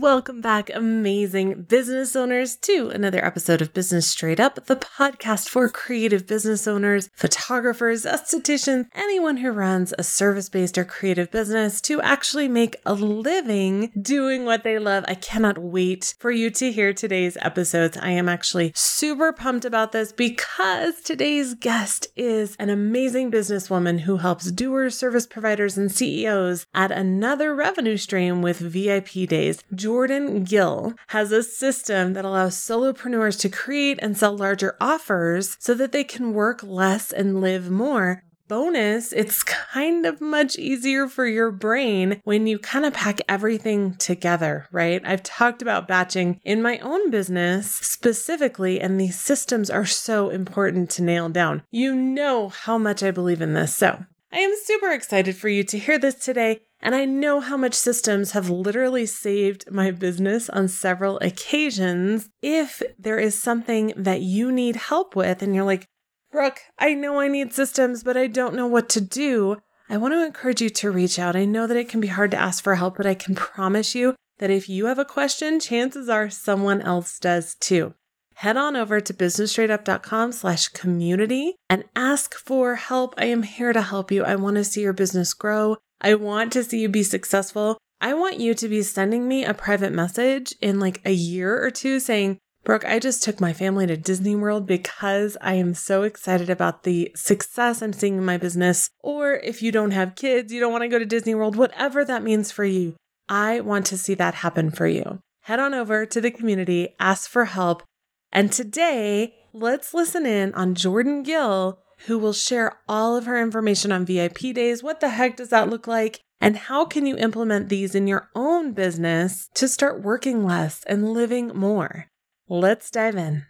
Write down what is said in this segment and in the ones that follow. Welcome back, amazing business owners, to another episode of Business Straight Up, the podcast for creative business owners, photographers, estheticians, anyone who runs a service-based or creative business to actually make a living doing what they love. I cannot wait for you to hear today's episodes. I am actually super pumped about this because today's guest is an amazing businesswoman who helps doers, service providers, and CEOs add another revenue stream with VIP days. Jordan Gill has a system that allows solopreneurs to create and sell larger offers so that they can work less and live more. Bonus, it's kind of much easier for your brain when you kind of pack everything together, right? I've talked about batching in my own business specifically, and these systems are so important to nail down. You know how much I believe in this. So I am super excited for you to hear this today. And I know how much systems have literally saved my business on several occasions. If there is something that you need help with and you're like, Brooke, I know I need systems, but I don't know what to do, I want to encourage you to reach out. I know that it can be hard to ask for help, but I can promise you that if you have a question, chances are someone else does too. Head on over to businessstraightup.com/community and ask for help. I am here to help you. I want to see your business grow. I want to see you be successful. I want you to be sending me a private message in like a year or two saying, Brooke, I just took my family to Disney World because I am so excited about the success I'm seeing in my business. Or if you don't have kids, you don't want to go to Disney World, whatever that means for you. I want to see that happen for you. Head on over to the community, ask for help. And today, let's listen in on Jordan Gill, who will share all of her information on VIP days. What the heck does that look like? And how can you implement these in your own business to start working less and living more? Let's dive in.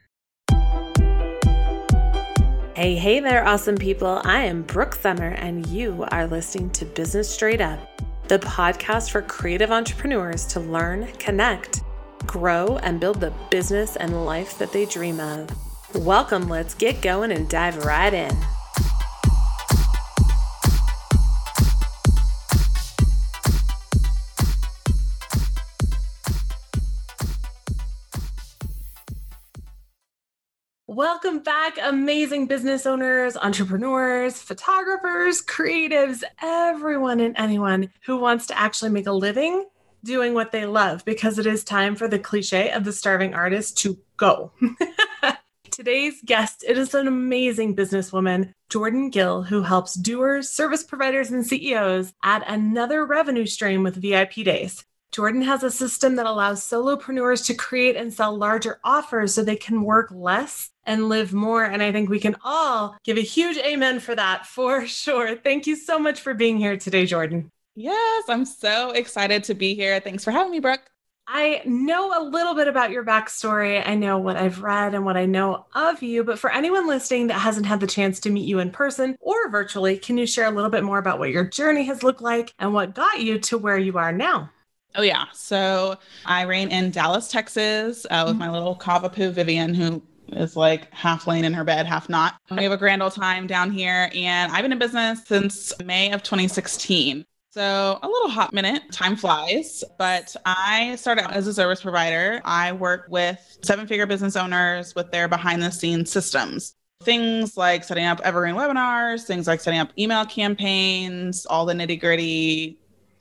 Hey there, awesome people. I am Brooke Summer, and you are listening to Business Straight Up, the podcast for creative entrepreneurs to learn, connect, grow, and build the business and life that they dream of. Welcome, let's get going and dive right in. Welcome back, amazing business owners, entrepreneurs, photographers, creatives, everyone and anyone who wants to actually make a living doing what they love, because it is time for the cliche of the starving artist to go. Today's guest, it is an amazing businesswoman, Jordan Gill, who helps doers, service providers, and CEOs add another revenue stream with VIP days. Jordan has a system that allows solopreneurs to create and sell larger offers so they can work less and live more. And I think we can all give a huge amen for that, for sure. Thank you so much for being here today, Jordan. Yes, I'm so excited to be here. Thanks for having me, Brooke. I know a little bit about your backstory. I know what I've read and what I know of you, but for anyone listening that hasn't had the chance to meet you in person or virtually, can you share a little bit more about what your journey has looked like and what got you to where you are now? Oh, yeah. So I ran in Dallas, Texas with my little Cavapoo Vivian, who is like half laying in her bed, half not. We have a grand old time down here, and I've been in business since May of 2016. So a little hot minute, time flies, but I started out as a service provider. I work with 7-figure business owners with their behind the scenes systems, things like setting up evergreen webinars, things like setting up email campaigns, all the nitty gritty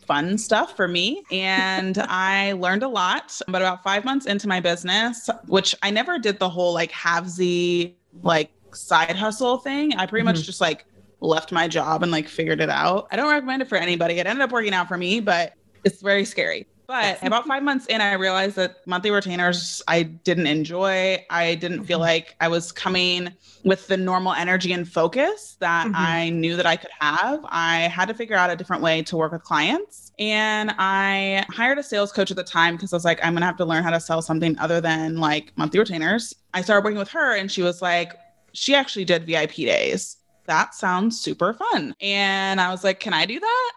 fun stuff for me. And I learned a lot, but about 5 months into my business, which I never did the whole like halvesy, like side hustle thing. I pretty much just like left my job and like figured it out. I don't recommend it for anybody. It ended up working out for me, but it's very scary. But about 5 months in, I realized that monthly retainers, I didn't enjoy. I didn't feel like I was coming with the normal energy and focus that I knew that I could have. I had to figure out a different way to work with clients. And I hired a sales coach at the time because I was like, I'm going to have to learn how to sell something other than like monthly retainers. I started working with her, and she was like, she actually did VIP days. That sounds super fun. And I was like, can I do that?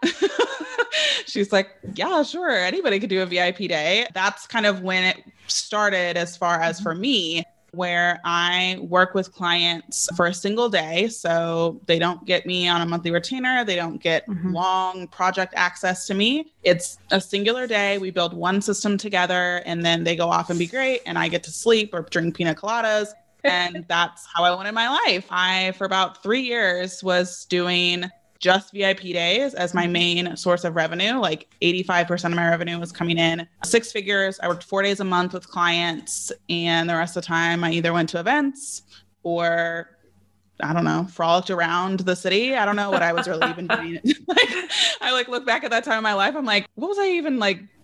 She's like, yeah, sure. Anybody could do a VIP day. That's kind of when it started as far as for me, where I work with clients for a single day. So they don't get me on a monthly retainer. They don't get long project access to me. It's a singular day. We build one system together and then they go off and be great. And I get to sleep or drink pina coladas. And that's how I wanted my life. I, for about 3 years, was doing just VIP days as my main source of revenue. Like 85% of my revenue was coming in six figures. I worked 4 days a month with clients, and the rest of the time I either went to events or, I don't know, frolicked around the city. I don't know what I was really even doing. I look back at that time in my life. I'm like, what was I even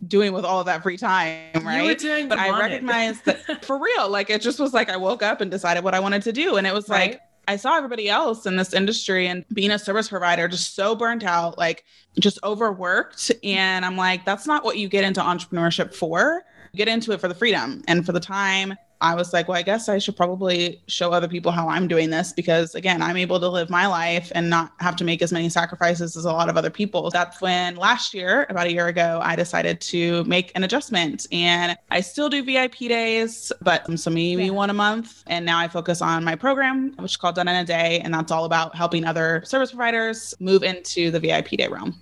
doing with all of that free time? Right. You were doing but I recognized that for real, it just was I woke up and decided what I wanted to do. And it was right. I saw everybody else in this industry and being a service provider, just so burnt out, just overworked. And I'm like, that's not what you get into entrepreneurship for. You get into it for the freedom and for the time. I was like, well, I guess I should probably show other people how I'm doing this because, again, I'm able to live my life and not have to make as many sacrifices as a lot of other people. That's when last year, about a year ago, I decided to make an adjustment. And I still do VIP days, but maybe one a month. And now I focus on my program, which is called Done in a Day. And that's all about helping other service providers move into the VIP day realm.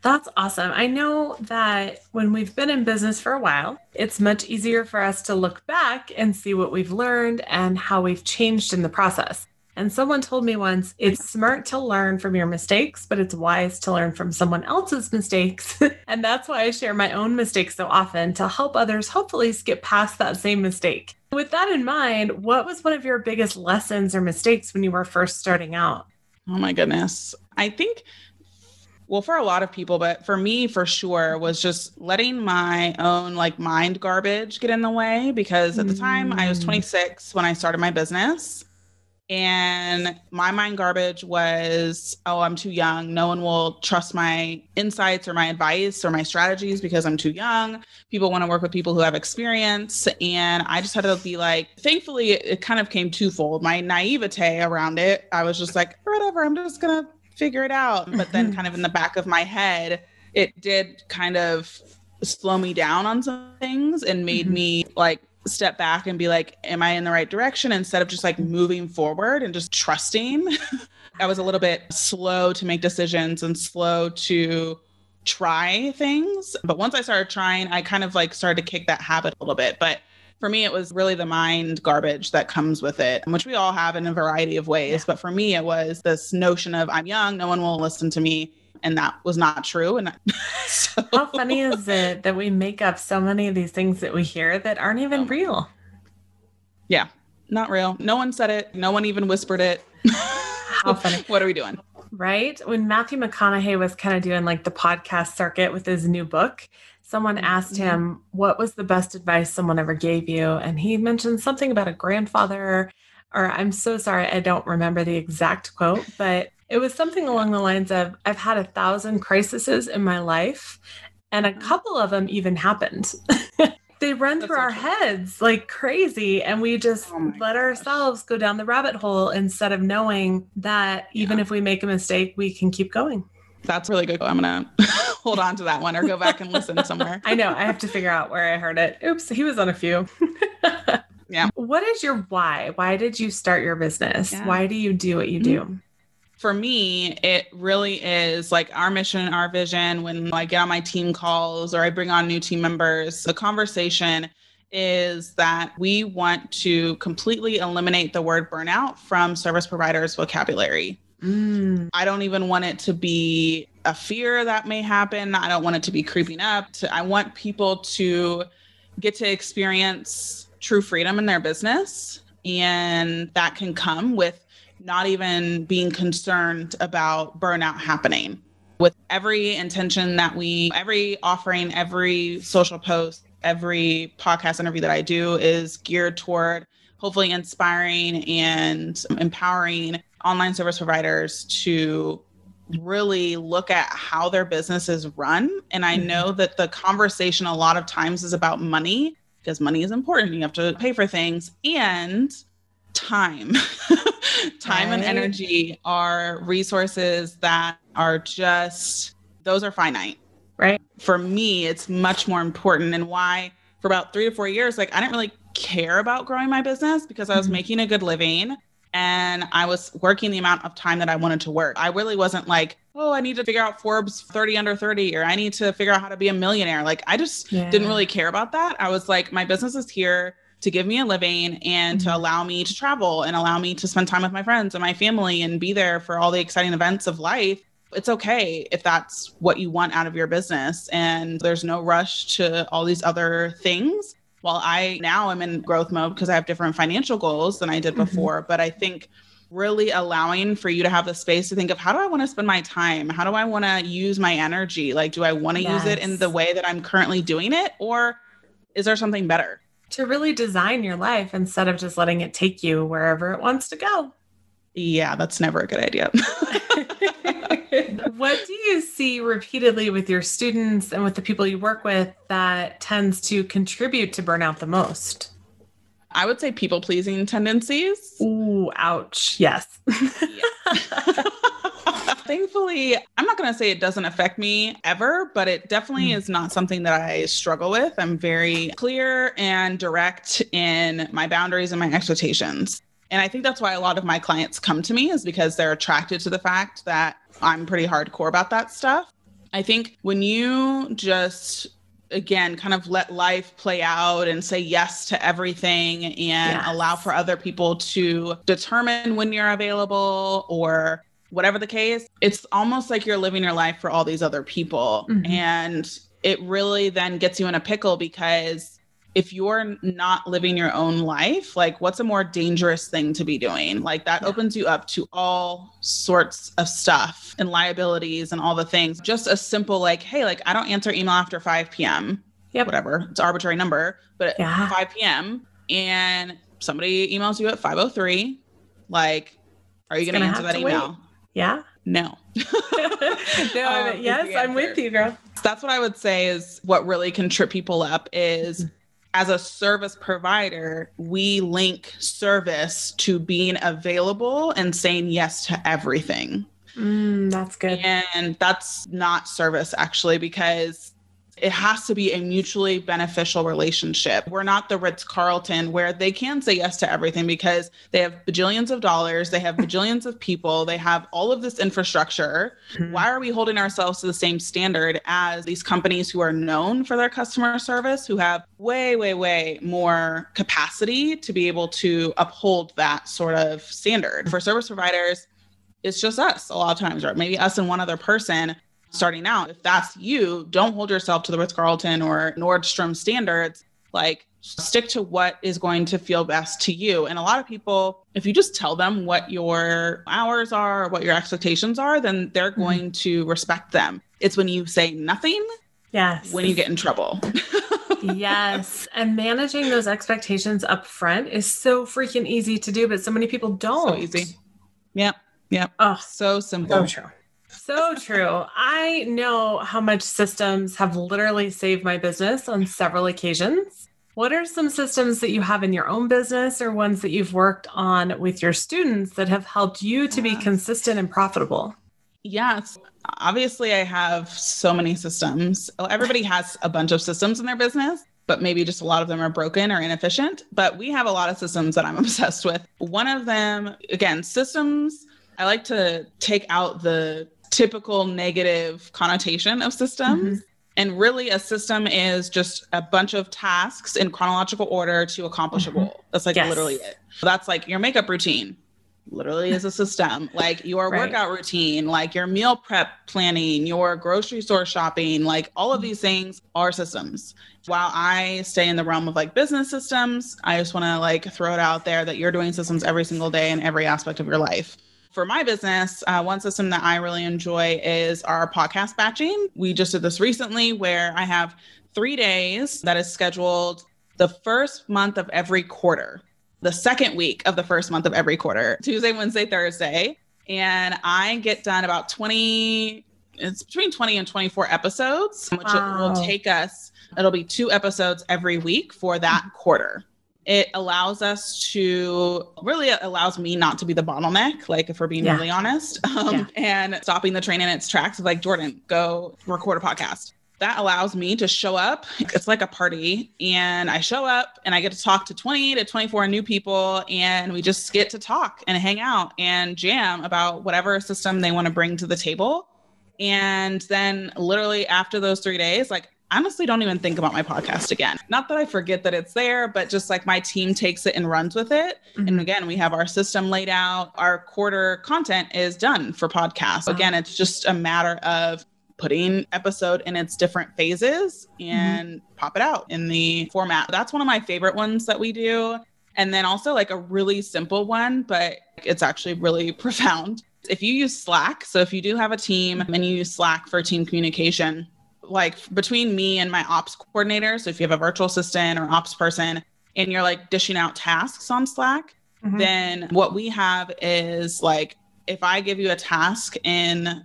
That's awesome. I know that when we've been in business for a while, it's much easier for us to look back and see what we've learned and how we've changed in the process. And someone told me once, it's smart to learn from your mistakes, but it's wise to learn from someone else's mistakes. And that's why I share my own mistakes so often, to help others hopefully skip past that same mistake. With that in mind, what was one of your biggest lessons or mistakes when you were first starting out? Oh my goodness. I think... Well, for a lot of people, but for me, for sure, was just letting my own mind garbage get in the way, because at the time I was 26 when I started my business, and my mind garbage was, oh, I'm too young. No one will trust my insights or my advice or my strategies because I'm too young. People want to work with people who have experience. And I just had to be thankfully, it kind of came twofold. My naivete around it, I was just whatever, I'm just going to figure it out. But then kind of in the back of my head, it did kind of slow me down on some things and made me step back and be am I in the right direction? Instead of just moving forward and just trusting. I was a little bit slow to make decisions and slow to try things. But once I started trying, I kind of started to kick that habit a little bit. But for me, it was really the mind garbage that comes with it, which we all have in a variety of ways. Yeah. But for me, it was this notion of I'm young, no one will listen to me. And that was not true. And how funny is it that we make up so many of these things that we hear that aren't even real? Yeah, not real. No one said it. No one even whispered it. How funny. What are we doing? Right? When Matthew McConaughey was kind of doing the podcast circuit with his new book, someone asked him, what was the best advice someone ever gave you? And he mentioned something about a grandfather, or I'm so sorry, I don't remember the exact quote, but it was something along the lines of, I've had 1,000 crises in my life, and a couple of them even happened. They run through our heads like crazy, and we just let ourselves go down the rabbit hole instead of knowing that even if we make a mistake, we can keep going. That's really good. I'm going to hold on to that one or go back and listen somewhere. I know. I have to figure out where I heard it. Oops. He was on a few. Yeah. What is your why? Why did you start your business? Yeah. Why do you do what you do? For me, it really is our mission, our vision. When I get on my team calls or I bring on new team members, the conversation is that we want to completely eliminate the word burnout from service providers' vocabulary. I don't even want it to be a fear that may happen. I don't want it to be creeping up. I want people to get to experience true freedom in their business. And that can come with not even being concerned about burnout happening. With every intention that every offering, every social post, every podcast interview that I do is geared toward hopefully inspiring and empowering online service providers to really look at how their businesses run. And I know that the conversation a lot of times is about money, because money is important. You have to pay for things, and time. Time and energy are resources that are those are finite. Right. For me, it's much more important, and why for about 3 to 4 years, I didn't really care about growing my business because I was making a good living and I was working the amount of time that I wanted to work. I really wasn't like, oh, I need to figure out Forbes 30 under 30, or I need to figure out how to be a millionaire. Like, I just didn't really care about that. I was like, my business is here to give me a living and to allow me to travel and allow me to spend time with my friends and my family and be there for all the exciting events of life. It's okay if that's what you want out of your business. And there's no rush to all these other things. While I now am in growth mode because I have different financial goals than I did before. But I think really allowing for you to have the space to think of, how do I want to spend my time? How do I want to use my energy? Like, do I want to use it in the way that I'm currently doing it? Or is there something better? To really design your life instead of just letting it take you wherever it wants to go. Yeah, that's never a good idea. What do you see repeatedly with your students and with the people you work with that tends to contribute to burnout the most? I would say people-pleasing tendencies. Ooh, ouch. Yes. Yeah. Thankfully, I'm not going to say it doesn't affect me ever, but it definitely is not something that I struggle with. I'm very clear and direct in my boundaries and my expectations. And I think that's why a lot of my clients come to me, is because they're attracted to the fact that I'm pretty hardcore about that stuff. I think when you just, again, kind of let life play out and say yes to everything and allow for other people to determine when you're available or whatever the case, it's almost like you're living your life for all these other people. And it really then gets you in a pickle, because if you're not living your own life, like, what's a more dangerous thing to be doing? Like, that opens you up to all sorts of stuff and liabilities and all the things. Just a simple, like, hey, like, I don't answer email after 5 p.m. Yeah, whatever. It's an arbitrary number, but 5 p.m. and somebody emails you at 5:03. Like, are you going to answer that email? Wait. Yeah. No. Yes, I'm with you, girl. So that's what I would say is what really can trip people up is, as a service provider, we link service to being available and saying yes to everything. That's good. And that's not service, actually, because it has to be a mutually beneficial relationship. We're not the Ritz-Carlton, where they can say yes to everything because they have bajillions of dollars. They have bajillions of people. They have all of this infrastructure. Why are we holding ourselves to the same standard as these companies who are known for their customer service, who have way, way, way more capacity to be able to uphold that sort of standard? For service providers, it's just us a lot of times, or maybe us and one other person starting out. If that's you, don't hold yourself to the Ritz-Carlton or Nordstrom standards. Like, stick to what is going to feel best to you. And a lot of people, if you just tell them what your hours are, or what your expectations are, then they're going to respect them. It's when you say nothing, when you get in trouble. And managing those expectations up front is so freaking easy to do, but so many people don't. So easy. Yep. Oh, so simple. So true. So true. I know how much systems have literally saved my business on several occasions. What are some systems that you have in your own business, or ones that you've worked on with your students, that have helped you to be consistent and profitable? Yes. Obviously, I have so many systems. Everybody has a bunch of systems in their business, but maybe just a lot of them are broken or inefficient. But we have a lot of systems that I'm obsessed with. One of them, again, systems, I like to take out the typical negative connotation of systems. And really, a system is just a bunch of tasks in chronological order to accomplish a goal. That's like literally it. That's like your makeup routine literally is a system, like your workout routine, like your meal prep planning, your grocery store shopping, like all of these things are systems. While I stay in the realm of like business systems, I just want to like throw it out there that you're doing systems every single day in every aspect of your life. For my business, one system that I really enjoy is our podcast batching. We just did this recently, where I have 3 days that is scheduled the first month of every quarter, the second week of the first month of every quarter, Tuesday, Wednesday, Thursday. And I get done about 20, it's between 20 and 24 episodes, which will take us, it'll be 2 episodes every week for that quarter. It allows us to really, it allows me not to be the bottleneck, like if we're being really honest, and stopping the train in its tracks of like, Jordan, go record a podcast. that allows me to show up. It's like a party, and I show up and I get to talk to 20 to 24 new people, and we just get to talk and hang out and jam about whatever system they want to bring to the table. And then literally after those 3 days, like, honestly, don't even think about my podcast again. Not that I forget that it's there, but just like my team takes it and runs with it. Mm-hmm. And again, we have our system laid out. Our quarter content is done for podcasts. Mm-hmm. Again, it's just a matter of putting episode in its different phases and mm-hmm. pop it out in the format. That's one of my favorite ones that we do. And then also like a really simple one, but it's actually really profound. If you use Slack, so if you do have a team and you use Slack for team communication, like between me and my ops coordinator. So if you have a virtual assistant or ops person and you're like dishing out tasks on Slack, mm-hmm. then what we have is like, if I give you a task in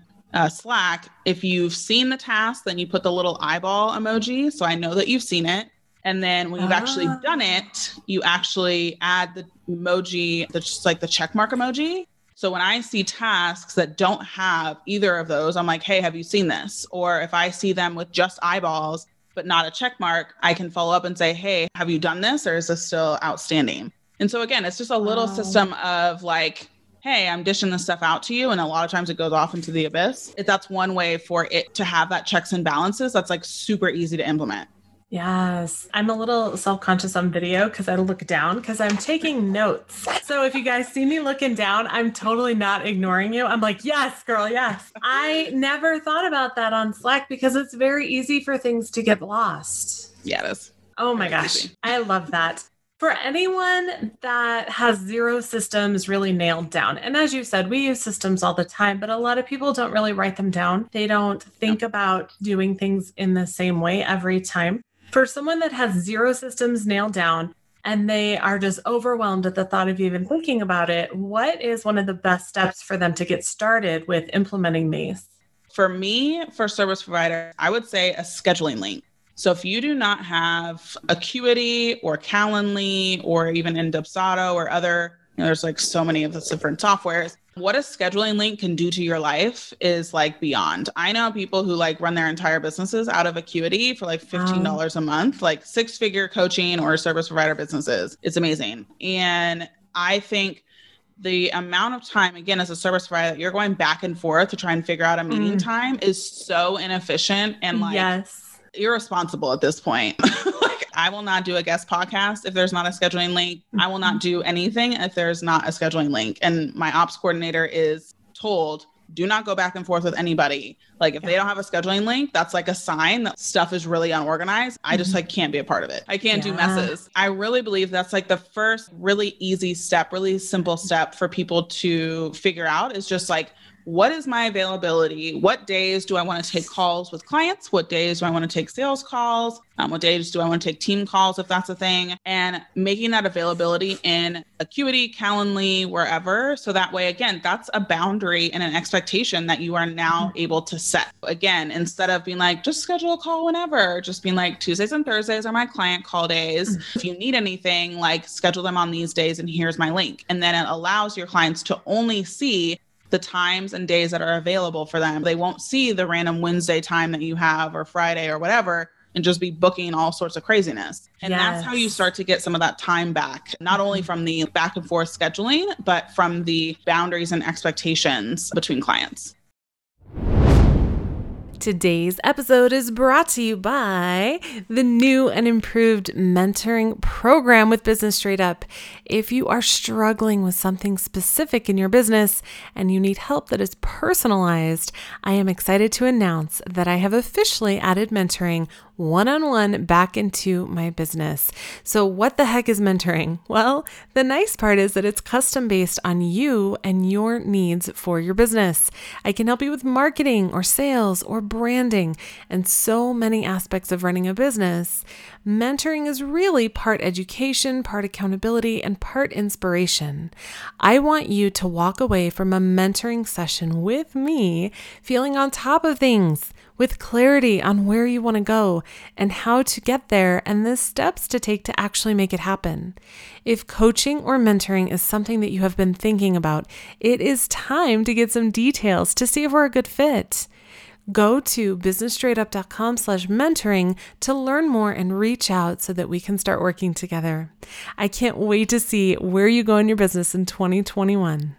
Slack, if you've seen the task, then you put the little eyeball emoji. So I know that you've seen it. And then when you've actually done it, you actually add the emoji, that's just like the check mark emoji. So when I see tasks that don't have either of those, I'm like, hey, have you seen this? Or if I see them with just eyeballs, but not a check mark, I can follow up and say, hey, have you done this? Or is this still outstanding? And so again, it's just a little system of like, hey, I'm dishing this stuff out to you. And a lot of times it goes off into the abyss. That's one way for it to have that checks and balances. That's like super easy to implement. Yes. I'm a little self-conscious on video because I look down because I'm taking notes. So if you guys see me looking down, I'm totally not ignoring you. I'm like, yes, girl, yes. I never thought about that on Slack because it's very easy for things to get lost. Yeah, it is. Oh my gosh. Easy. I love that. For anyone that has zero systems really nailed down. And as you said, we use systems all the time, but a lot of people don't really write them down. They don't think about doing things in the same way every time. For someone that has zero systems nailed down and they are just overwhelmed at the thought of even thinking about it, what is one of the best steps for them to get started with implementing these? For me, for service provider, I would say a scheduling link. So if you do not have Acuity or Calendly or even in Dubsado or other, there's like so many of the different softwares. What a scheduling link can do to your life is like beyond. I know people who like run their entire businesses out of Acuity for like $15 a month, like 6-figure coaching or service provider businesses. It's amazing. And I think the amount of time, again, as a service provider, that you're going back and forth to try and figure out a meeting time is so inefficient and like irresponsible at this point. Like, I will not do a guest podcast if there's not a scheduling link. I will not do anything if there's not a scheduling link. And my ops coordinator is told, do not go back and forth with anybody. Like if they don't have a scheduling link, that's like a sign that stuff is really unorganized. I just like can't be a part of it. I can't do messes. I really believe that's like the first really easy step, really simple step for people to figure out is just like, what is my availability? What days do I want to take calls with clients? What days do I want to take sales calls? What days do I want to take team calls if that's a thing? And making that availability in Acuity, Calendly, wherever. So that way, again, that's a boundary and an expectation that you are now able to set. Again, instead of being like, just schedule a call whenever, just being like Tuesdays and Thursdays are my client call days. If you need anything, like schedule them on these days and here's my link. And then it allows your clients to only see the times and days that are available for them. They won't see the random Wednesday time that you have or Friday or whatever and just be booking all sorts of craziness. And that's how you start to get some of that time back, not only from the back and forth scheduling, but from the boundaries and expectations between clients. Today's episode is brought to you by the new and improved mentoring program with Business Straight Up. If you are struggling with something specific in your business and you need help that is personalized, I am excited to announce that I have officially added mentoring one-on-one back into my business. So what the heck is mentoring? Well, the nice part is that it's custom based on you and your needs for your business. I can help you with marketing or sales or branding and so many aspects of running a business. Mentoring is really part education, part accountability, and part inspiration. I want you to walk away from a mentoring session with me feeling on top of things, with clarity on where you want to go and how to get there and the steps to take to actually make it happen. If coaching or mentoring is something that you have been thinking about, it is time to get some details to see if we're a good fit. Go to businessstraightup.com/mentoring to learn more and reach out so that we can start working together. I can't wait to see where you go in your business in 2021.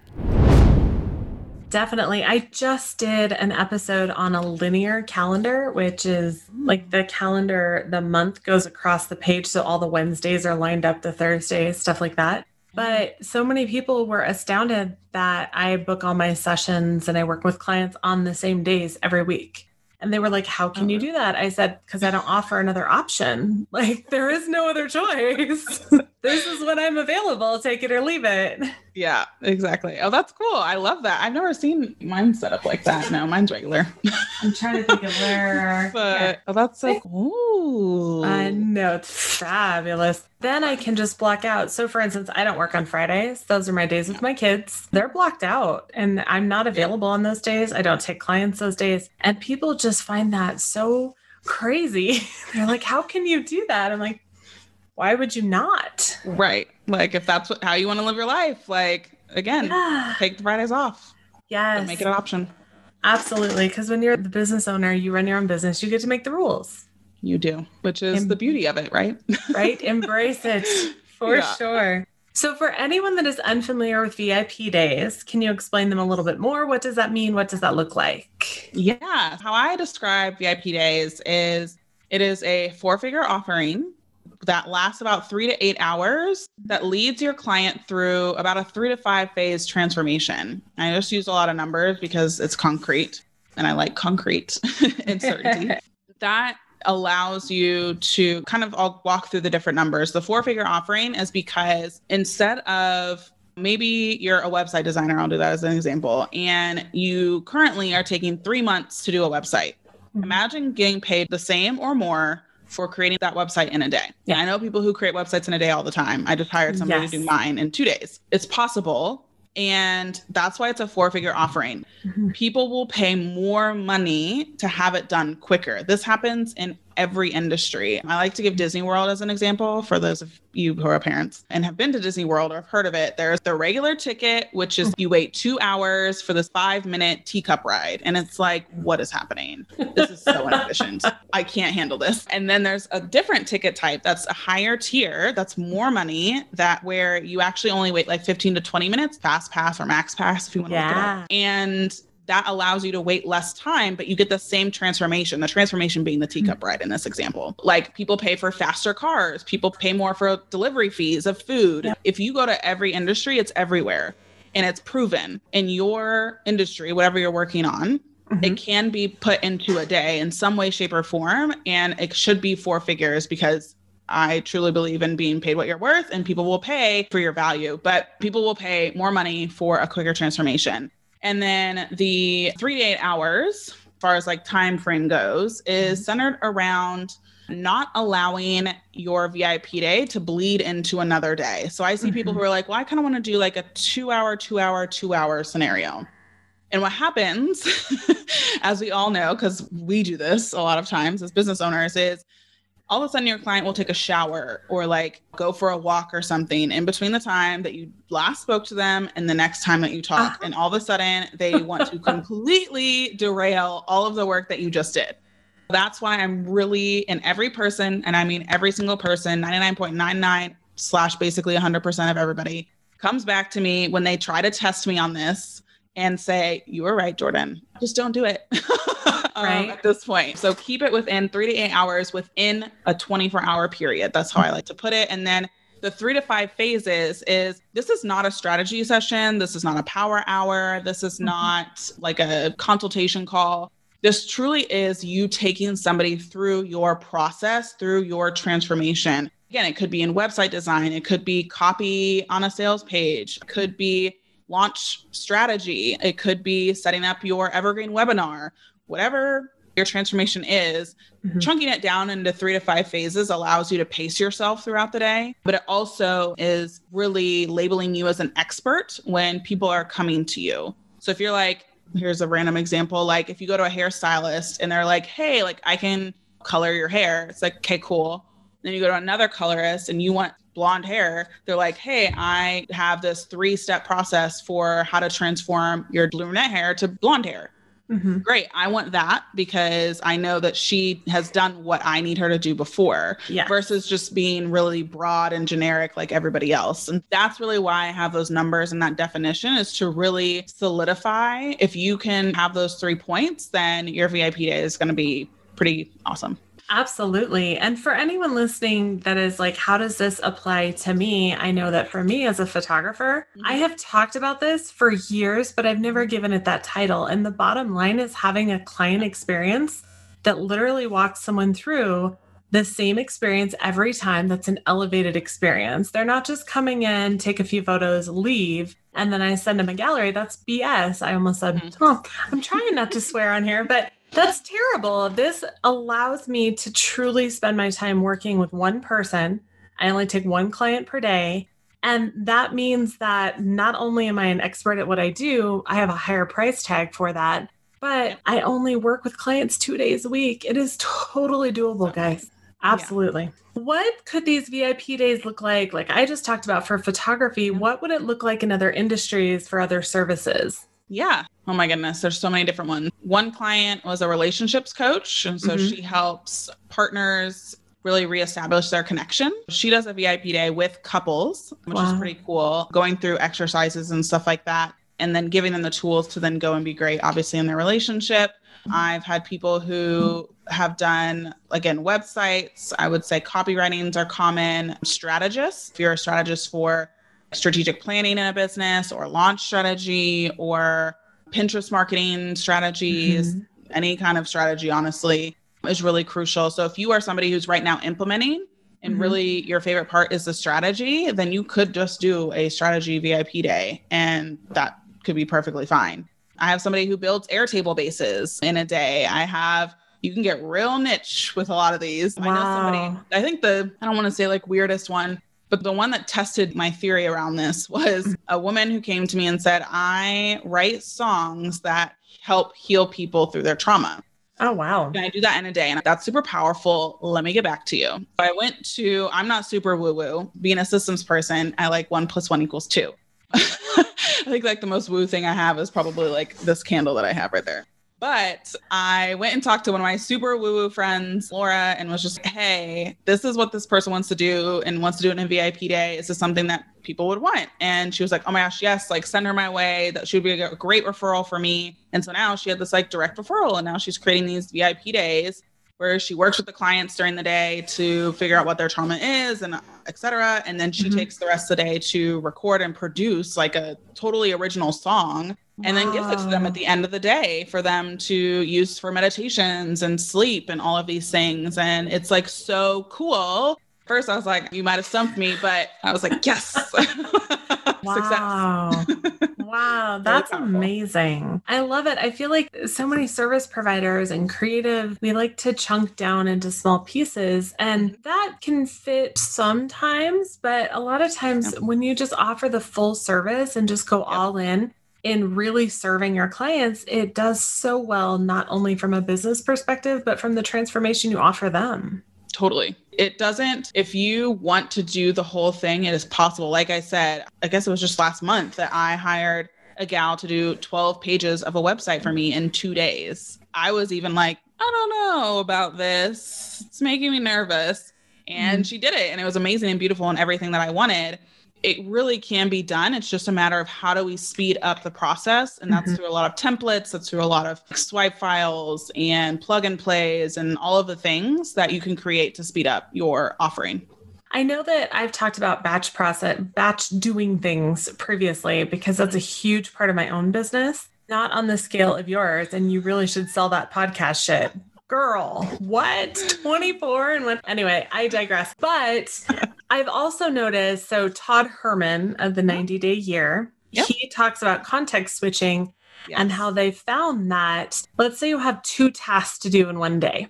Definitely. I just did an episode on a linear calendar, which is like the calendar, the month goes across the page. So all the Wednesdays are lined up, the Thursdays, stuff like that. But so many people were astounded that I book all my sessions and I work with clients on the same days every week. And they were like, how can you do that? I said, because I don't offer another option. Like, there is no other choice. This is when I'm available. Take it or leave it. Yeah, exactly. Oh, that's cool. I love that. I've never seen mine set up like that. No, mine's regular. I'm trying to think of where. But, yeah. Oh, that's so cool. I know. It's fabulous. Then I can just block out. So for instance, I don't work on Fridays. Those are my days with my kids. They're blocked out and I'm not available on those days. I don't take clients those days. And people just find that so crazy. They're like, how can you do that? I'm like, why would you not? Right. Like, if that's how you want to live your life, like, again, take the Fridays off. Yes. But make it an option. Absolutely. Because when you're the business owner, you run your own business, you get to make the rules. You do, which is the beauty of it, right? Right. Embrace it for sure. So for anyone that is unfamiliar with VIP days, can you explain them a little bit more? What does that mean? What does that look like? Yeah. How I describe VIP days is it is a 4-figure offering that lasts about 3 to 8 hours that leads your client through about a 3 to 5 phase transformation. I just use a lot of numbers because it's concrete and I like concrete and certainty. That allows you to kind of, I'll walk through the different numbers. The 4-figure offering is because instead of maybe you're a website designer, I'll do that as an example, and you currently are taking 3 months to do a website. Imagine getting paid the same or more for creating that website in a day. Yeah. I know people who create websites in a day all the time. I just hired somebody to do mine in 2 days. It's possible. And that's why it's a 4-figure offering. Mm-hmm. People will pay more money to have it done quicker. This happens in every industry. I like to give Disney World as an example for those of you who are parents and have been to Disney World or have heard of it. There's the regular ticket, which is you wait 2 hours for this 5-minute teacup ride. And it's like, what is happening? This is so inefficient. I can't handle this. And then there's a different ticket type that's a higher tier, that's more money, that where you actually only wait like 15 to 20 minutes, fast pass or max pass if you want to look it up. And that allows you to wait less time, but you get the same transformation, the transformation being the teacup ride in this example. Like, people pay for faster cars, people pay more for delivery fees of food. Yeah. If you go to every industry, it's everywhere. And it's proven in your industry, whatever you're working on, it can be put into a day in some way, shape, or form. And it should be 4 figures because I truly believe in being paid what you're worth and people will pay for your value, but people will pay more money for a quicker transformation. And then the 3 to 8 hours, as far as like time frame goes, is centered around not allowing your VIP day to bleed into another day. So I see people who are like, well, I kind of want to do like a 2-hour scenario. And what happens, as we all know, because we do this a lot of times as business owners, is all of a sudden your client will take a shower or like go for a walk or something in between the time that you last spoke to them and the next time that you talk. And all of a sudden they want to completely derail all of the work that you just did. That's why I'm really, and every person, and I mean every single person, 99.99 / basically 100% of everybody comes back to me when they try to test me on this and say, you were right, Jordan, just don't do it. Right. At this point. So keep it within 3 to 8 hours within a 24-hour period. That's how I like to put it. And then the 3 to 5 phases is this is not a strategy session. This is not a power hour. This is not like a consultation call. This truly is you taking somebody through your process, through your transformation. Again, it could be in website design. It could be copy on a sales page. It could be launch strategy. It could be setting up your evergreen webinar. Whatever your transformation is, chunking it down into 3 to 5 phases allows you to pace yourself throughout the day. But it also is really labeling you as an expert when people are coming to you. So if you're like, here's a random example, like if you go to a hairstylist and they're like, hey, like I can color your hair. It's like, okay, cool. Then you go to another colorist and you want blonde hair. They're like, hey, I have this 3-step process for how to transform your brunette hair to blonde hair. Mm-hmm. Great. I want that because I know that she has done what I need her to do before, versus just being really broad and generic like everybody else. And that's really why I have those numbers and that definition, is to really solidify. If you can have those 3 points, then your VIP day is going to be pretty awesome. Absolutely. And for anyone listening that is like, how does this apply to me? I know that for me as a photographer, mm-hmm. I have talked about this for years, but I've never given it that title. And the bottom line is having a client experience that literally walks someone through the same experience every time. That's an elevated experience. They're not just coming in, take a few photos, leave, and then I send them a gallery. That's BS. I almost said, I'm trying not to swear on here, but that's terrible. This allows me to truly spend my time working with one person. I only take one client per day. And that means that not only am I an expert at what I do, I have a higher price tag for that, but I only work with clients 2 days a week. It is totally doable, guys. Absolutely. Yeah. What could these VIP days look like? Like I just talked about for photography, what would it look like in other industries for other services? Yeah. Oh my goodness. There's so many different ones. One client was a relationships coach. And so she helps partners really reestablish their connection. She does a VIP day with couples, which is pretty cool, going through exercises and stuff like that, and then giving them the tools to then go and be great, obviously, in their relationship. I've had people who have done, again, websites. I would say copywritings are common. Strategists, if you're a strategist for strategic planning in a business or launch strategy or Pinterest marketing strategies, any kind of strategy, honestly, is really crucial. So if you are somebody who's right now implementing and really your favorite part is the strategy, then you could just do a strategy VIP day and that could be perfectly fine. I have somebody who builds Airtable bases in a day. You can get real niche with a lot of these. Wow. I know somebody, I don't want to say like weirdest one, but the one that tested my theory around this was a woman who came to me and said, I write songs that help heal people through their trauma. Oh, wow. And I do that in a day. And that's super powerful. Let me get back to you. I went to, I'm not super woo-woo. Being a systems person, I like 1 + 1 = 2. I think like the most woo thing I have is probably like this candle that I have right there. But I went and talked to one of my super woo-woo friends, Laura, and was just, hey, this is what this person wants to do and wants to do it in a VIP day. Is this something that people would want? And she was like, oh my gosh, yes, like send her my way. That she would be a great referral for me. And so now she had this like direct referral, and now she's creating these VIP days where she works with the clients during the day to figure out what their trauma is and et cetera. And then she takes the rest of the day to record and produce like a totally original song and then gives it to them at the end of the day for them to use for meditations and sleep and all of these things. And it's like so cool. First, I was like, you might have stumped me, but I was like, yes. Wow. Success. Wow. That's amazing. I love it. I feel like so many service providers and creative, we like to chunk down into small pieces, and that can fit sometimes, but a lot of times when you just offer the full service and just go all in really serving your clients, it does so well, not only from a business perspective, but from the transformation you offer them. Totally. It doesn't, if you want to do the whole thing, it is possible. Like I said, I guess it was just last month that I hired a gal to do 12 pages of a website for me in 2 days. I was even like, I don't know about this. It's making me nervous. And she did it. And it was amazing and beautiful and everything that I wanted. It really can be done. It's just a matter of how do we speed up the process? And that's through a lot of templates. That's through a lot of swipe files and plug and plays and all of the things that you can create to speed up your offering. I know that I've talked about batch doing things previously, because that's a huge part of my own business, not on the scale of yours. And you really should sell that podcast shit. Girl, what? 24 and what? Anyway, I digress. But I've also noticed, so Todd Herman of the 90 Day Year, he talks about context switching and how they found that, let's say you have 2 tasks to do in one day,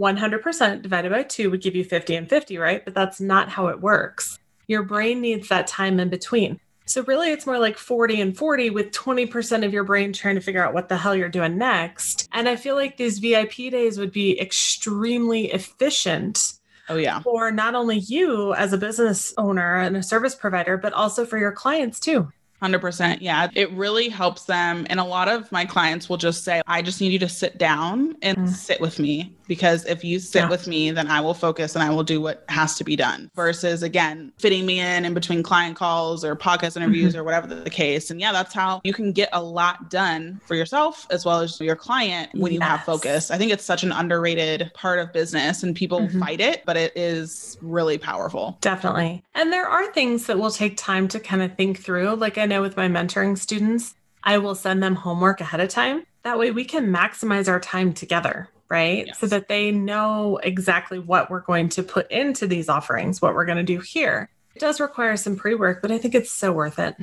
100% divided by 2 would give you 50 and 50, right? But that's not how it works. Your brain needs that time in between. So really it's more like 40 and 40 with 20% of your brain trying to figure out what the hell you're doing next. And I feel like these VIP days would be extremely efficient. Oh yeah. For not only you as a business owner and a service provider, but also for your clients too. 100%. Yeah. It really helps them. And a lot of my clients will just say, I just need you to sit down and sit with me, because if you sit with me, then I will focus and I will do what has to be done, versus again, fitting me in between client calls or podcast interviews or whatever the case. And yeah, that's how you can get a lot done for yourself as well as your client when you have focus. I think it's such an underrated part of business and people fight it, but it is really powerful. Definitely. And there are things that will take time to kind of think through. Like I know with my mentoring students, I will send them homework ahead of time. That way we can maximize our time together, right? Yes. So that they know exactly what we're going to put into these offerings, what we're going to do here. It does require some pre-work, but I think it's so worth it.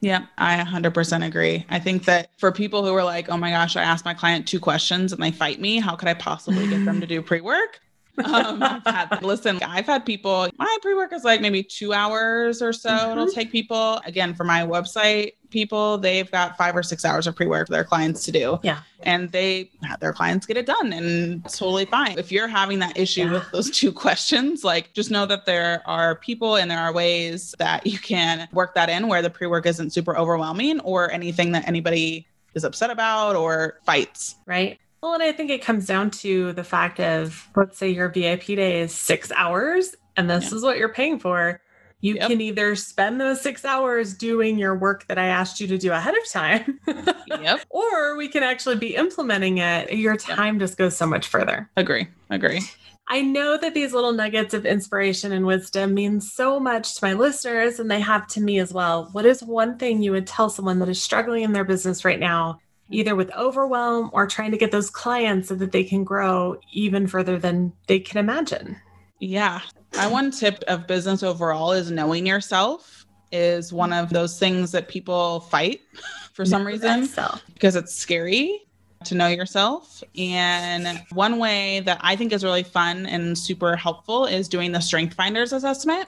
Yeah, I 100% agree. I think that for people who are like, oh my gosh, I asked my client 2 questions and they fight me. How could I possibly get them to do pre-work? I've had people, my pre-work is like maybe 2 hours or so. It'll take people, again, for my website people, they've got 5 or 6 hours of pre-work for their clients to do. Yeah. And they have their clients get it done, and it's totally fine. If you're having that issue with those 2 questions, like just know that there are people and there are ways that you can work that in where the pre-work isn't super overwhelming or anything that anybody is upset about or fights. Right. Well, and I think it comes down to the fact of, let's say your VIP day is 6 hours and this is what you're paying for. You can either spend those 6 hours doing your work that I asked you to do ahead of time, or we can actually be implementing it. Your time just goes so much further. Agree. I know that these little nuggets of inspiration and wisdom mean so much to my listeners, and they have to me as well. What is one thing you would tell someone that is struggling in their business right now, either with overwhelm or trying to get those clients so that they can grow even further than they can imagine? Yeah. My one tip of business overall is knowing yourself is one of those things that people fight for some reason, because it's scary to know yourself. And one way that I think is really fun and super helpful is doing the StrengthFinders assessment.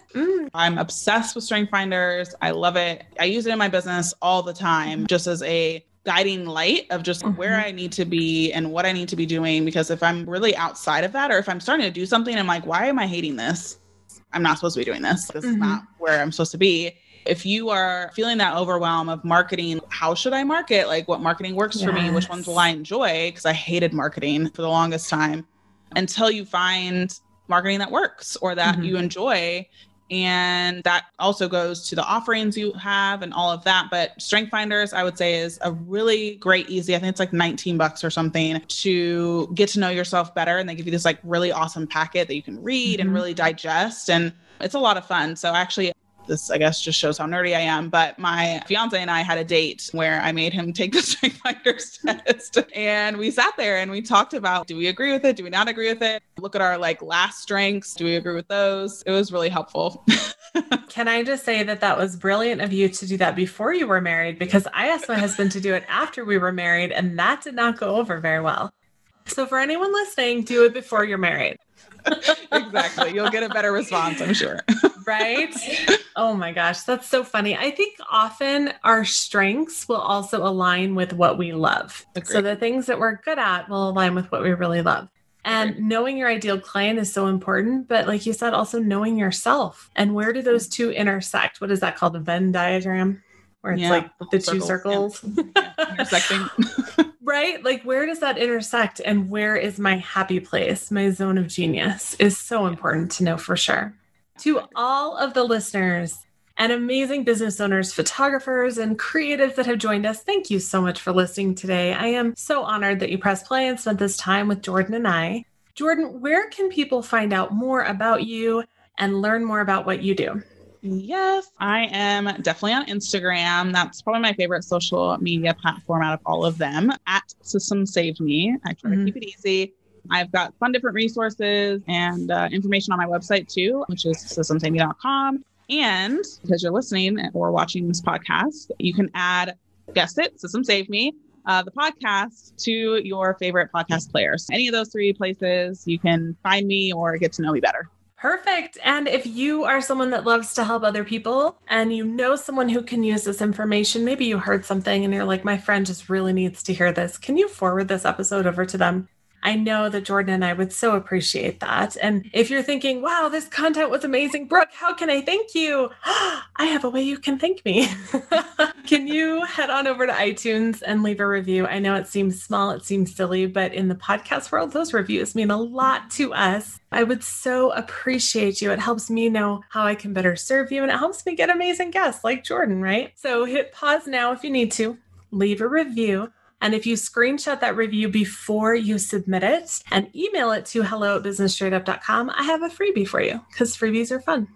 I'm obsessed with StrengthFinders. I love it. I use it in my business all the time, just as a guiding light of just where I need to be and what I need to be doing. Because if I'm really outside of that, or if I'm starting to do something, I'm like, why am I hating this? I'm not supposed to be doing this. This is not where I'm supposed to be. If you are feeling that overwhelm of marketing, how should I market? Like, what marketing works for me? Which ones will I enjoy? Because I hated marketing for the longest time, until you find marketing that works or that you enjoy. And that also goes to the offerings you have and all of that. But StrengthFinders, I would say, is a really great, easy, I think it's like $19 or something, to get to know yourself better. And they give you this like really awesome packet that you can read and really digest. And it's a lot of fun. So actually, this, I guess, just shows how nerdy I am. But my fiance and I had a date where I made him take the StrengthFinders test. And we sat there and we talked about, do we agree with it? Do we not agree with it? Look at our like last strengths. Do we agree with those? It was really helpful. Can I just say that that was brilliant of you to do that before you were married? Because I asked my husband to do it after we were married, and that did not go over very well. So for anyone listening, do it before you're married. Exactly. You'll get a better response, I'm sure. Right? Oh my gosh. That's so funny. I think often our strengths will also align with what we love. Agreed. So the things that we're good at will align with what we really love. And knowing your ideal client is so important. But like you said, also knowing yourself, and where do those two intersect? What is that called? The Venn diagram, where it's like the circles. Yeah. Intersecting. Right? Like, where does that intersect? And where is my happy place? My zone of genius is so important to know for sure. To all of the listeners and amazing business owners, photographers, and creatives that have joined us, thank you so much for listening today. I am so honored that you pressed play and spent this time with Jordan and I. Jordan, where can people find out more about you and learn more about what you do? Yes, I am definitely on Instagram. That's probably my favorite social media platform out of all of them. @SystemSavedMe. I try to keep it easy. I've got fun, different resources and information on my website too, which is systemsaveme.com. And because you're listening or watching this podcast, you can add, guessed it, System Save Me, the podcast, to your favorite podcast players. Any of those 3 places, you can find me or get to know me better. Perfect. And if you are someone that loves to help other people and you know someone who can use this information, maybe you heard something and you're like, my friend just really needs to hear this. Can you forward this episode over to them? I know that Jordan and I would so appreciate that. And if you're thinking, wow, this content was amazing, Brooke, how can I thank you? I have a way you can thank me. Can you head on over to iTunes and leave a review? I know it seems small, it seems silly, but in the podcast world, those reviews mean a lot to us. I would so appreciate you. It helps me know how I can better serve you, and it helps me get amazing guests like Jordan, right? So hit pause now if you need to, leave a review. And if you screenshot that review before you submit it and email it to hello@businessstraightup.com, I have a freebie for you because freebies are fun.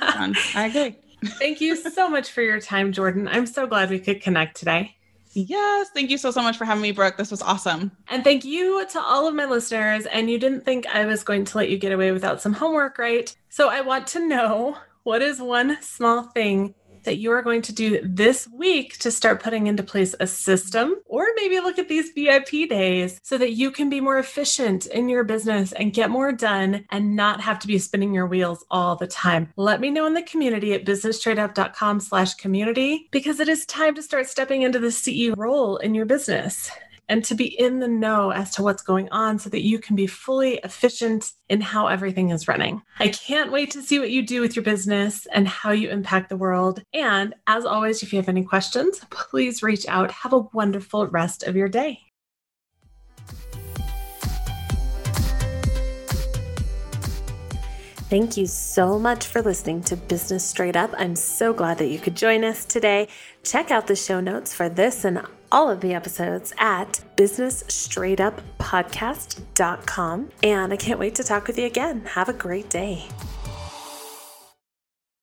I agree. Thank you so much for your time, Jordan. I'm so glad we could connect today. Yes. Thank you so, so much for having me, Brooke. This was awesome. And thank you to all of my listeners. And you didn't think I was going to let you get away without some homework, right? So I want to know, what is one small thing that you are going to do this week to start putting into place a system, or maybe look at these VIP days so that you can be more efficient in your business and get more done and not have to be spinning your wheels all the time? Let me know in the community at businessstraightup.com/community, because it is time to start stepping into the CEO role in your business and to be in the know as to what's going on so that you can be fully efficient in how everything is running. I can't wait to see what you do with your business and how you impact the world. And as always, if you have any questions, please reach out. Have a wonderful rest of your day. Thank you so much for listening to Business Straight Up. I'm so glad that you could join us today. Check out the show notes for this and all of the episodes at businessstraightuppodcast.com. And I can't wait to talk with you again. Have a great day.